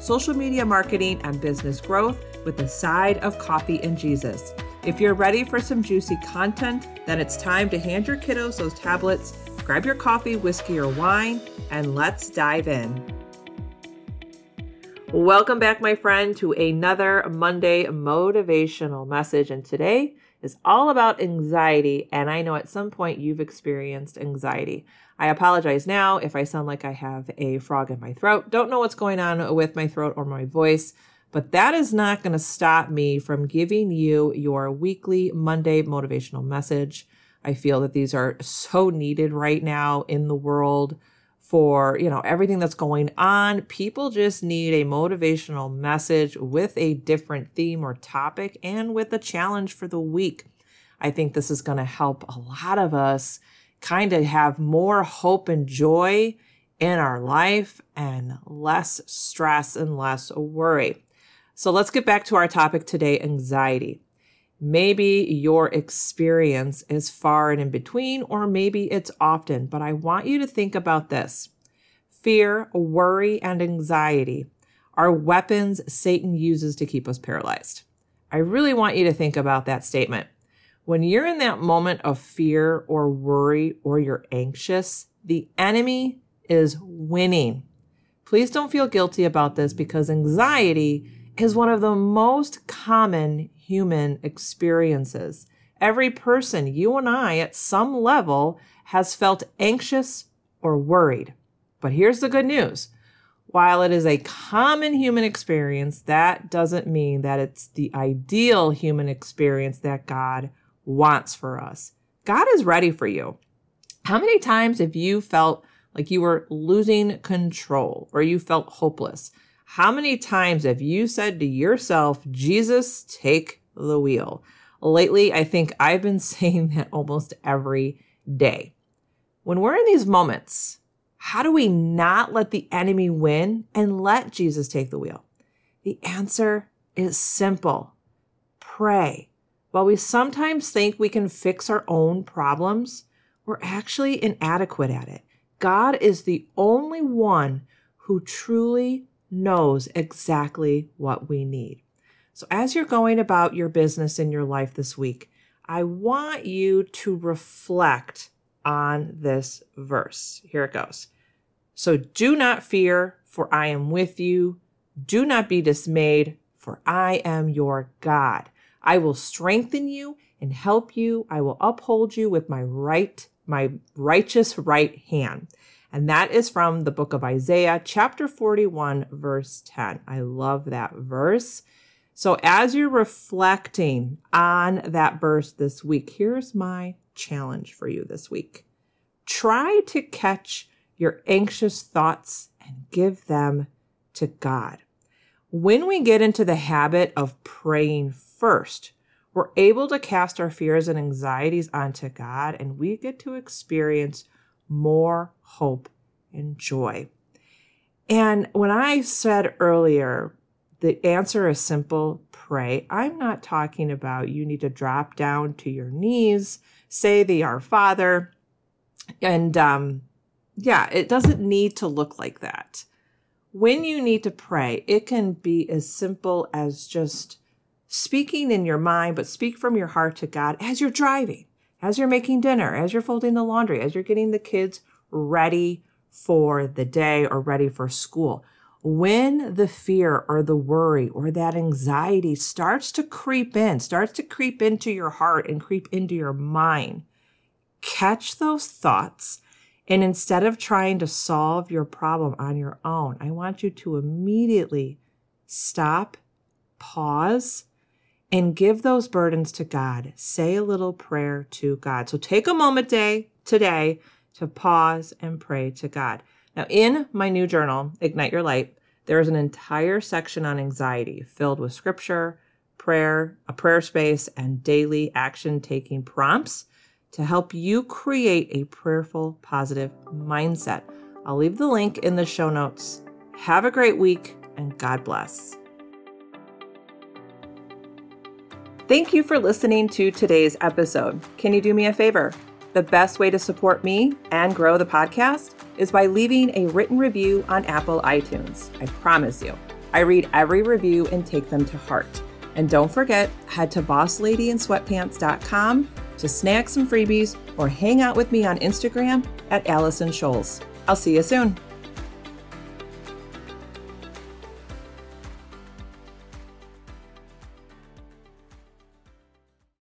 social media marketing, and business growth with a side of coffee and Jesus. If you're ready for some juicy content, then it's time to hand your kiddos those tablets, grab your coffee, whiskey, or wine, and let's dive in. Welcome back, my friend, to another Monday motivational message. And today is all about anxiety. And I know at some point you've experienced anxiety. I apologize now if I sound like I have a frog in my throat. Don't know what's going on with my throat or my voice, but that is not going to stop me from giving you your weekly Monday motivational message. I feel that these are so needed right now in the world for, everything that's going on. People just need a motivational message with a different theme or topic and with a challenge for the week. I think this is going to help a lot of us kind of have more hope and joy in our life and less stress and less worry. So let's get back to our topic today, anxiety. Maybe your experience is far and in between, or maybe it's often, but I want you to think about this. Fear, worry, and anxiety are weapons Satan uses to keep us paralyzed. I really want you to think about that statement. When you're in that moment of fear or worry or you're anxious, the enemy is winning. Please don't feel guilty about this because anxiety is one of the most common human experiences. Every person, you and I, at some level, has felt anxious or worried. But here's the good news. While it is a common human experience, that doesn't mean that it's the ideal human experience that God wants for us. God is ready for you. How many times have you felt like you were losing control or you felt hopeless? How many times have you said to yourself, Jesus, take the wheel? Lately, I think I've been saying that almost every day. When we're in these moments, how do we not let the enemy win and let Jesus take the wheel? The answer is simple. Pray. While we sometimes think we can fix our own problems, we're actually inadequate at it. God is the only one who truly knows exactly what we need. So as you're going about your business in your life this week, I want you to reflect on this verse. Here it goes. So do not fear, for I am with you. Do not be dismayed, for I am your God. I will strengthen you and help you. I will uphold you with my righteous right hand. And that is from the book of Isaiah, chapter 41, verse 10. I love that verse. So as you're reflecting on that verse this week, here's my challenge for you this week. Try to catch your anxious thoughts and give them to God. When we get into the habit of praying first, we're able to cast our fears and anxieties onto God, and we get to experience more hope and joy. And when I said earlier, the answer is simple, pray. I'm not talking about you need to drop down to your knees, say the Our Father. And it doesn't need to look like that. When you need to pray, it can be as simple as just speaking in your mind, but speak from your heart to God as you're driving, as you're making dinner, as you're folding the laundry, as you're getting the kids ready for the day or ready for school. When the fear or the worry or that anxiety starts to creep into your heart and creep into your mind, catch those thoughts. And instead of trying to solve your problem on your own, I want you to immediately stop, pause, and give those burdens to God. Say a little prayer to God. So take a moment today to pause and pray to God. Now in my new journal, Ignite Your Light, There is an entire section on anxiety filled with scripture, prayer, a prayer space, and daily action-taking prompts to help you create a prayerful, positive mindset. I'll leave the link in the show notes. Have a great week, and God bless. Thank you for listening to today's episode. Can you do me a favor? The best way to support me and grow the podcast is by leaving a written review on Apple iTunes. I promise you, I read every review and take them to heart. And don't forget, head to bossladyinsweatpants.com to snag some freebies or hang out with me on Instagram at Allison Scholes. I'll see you soon.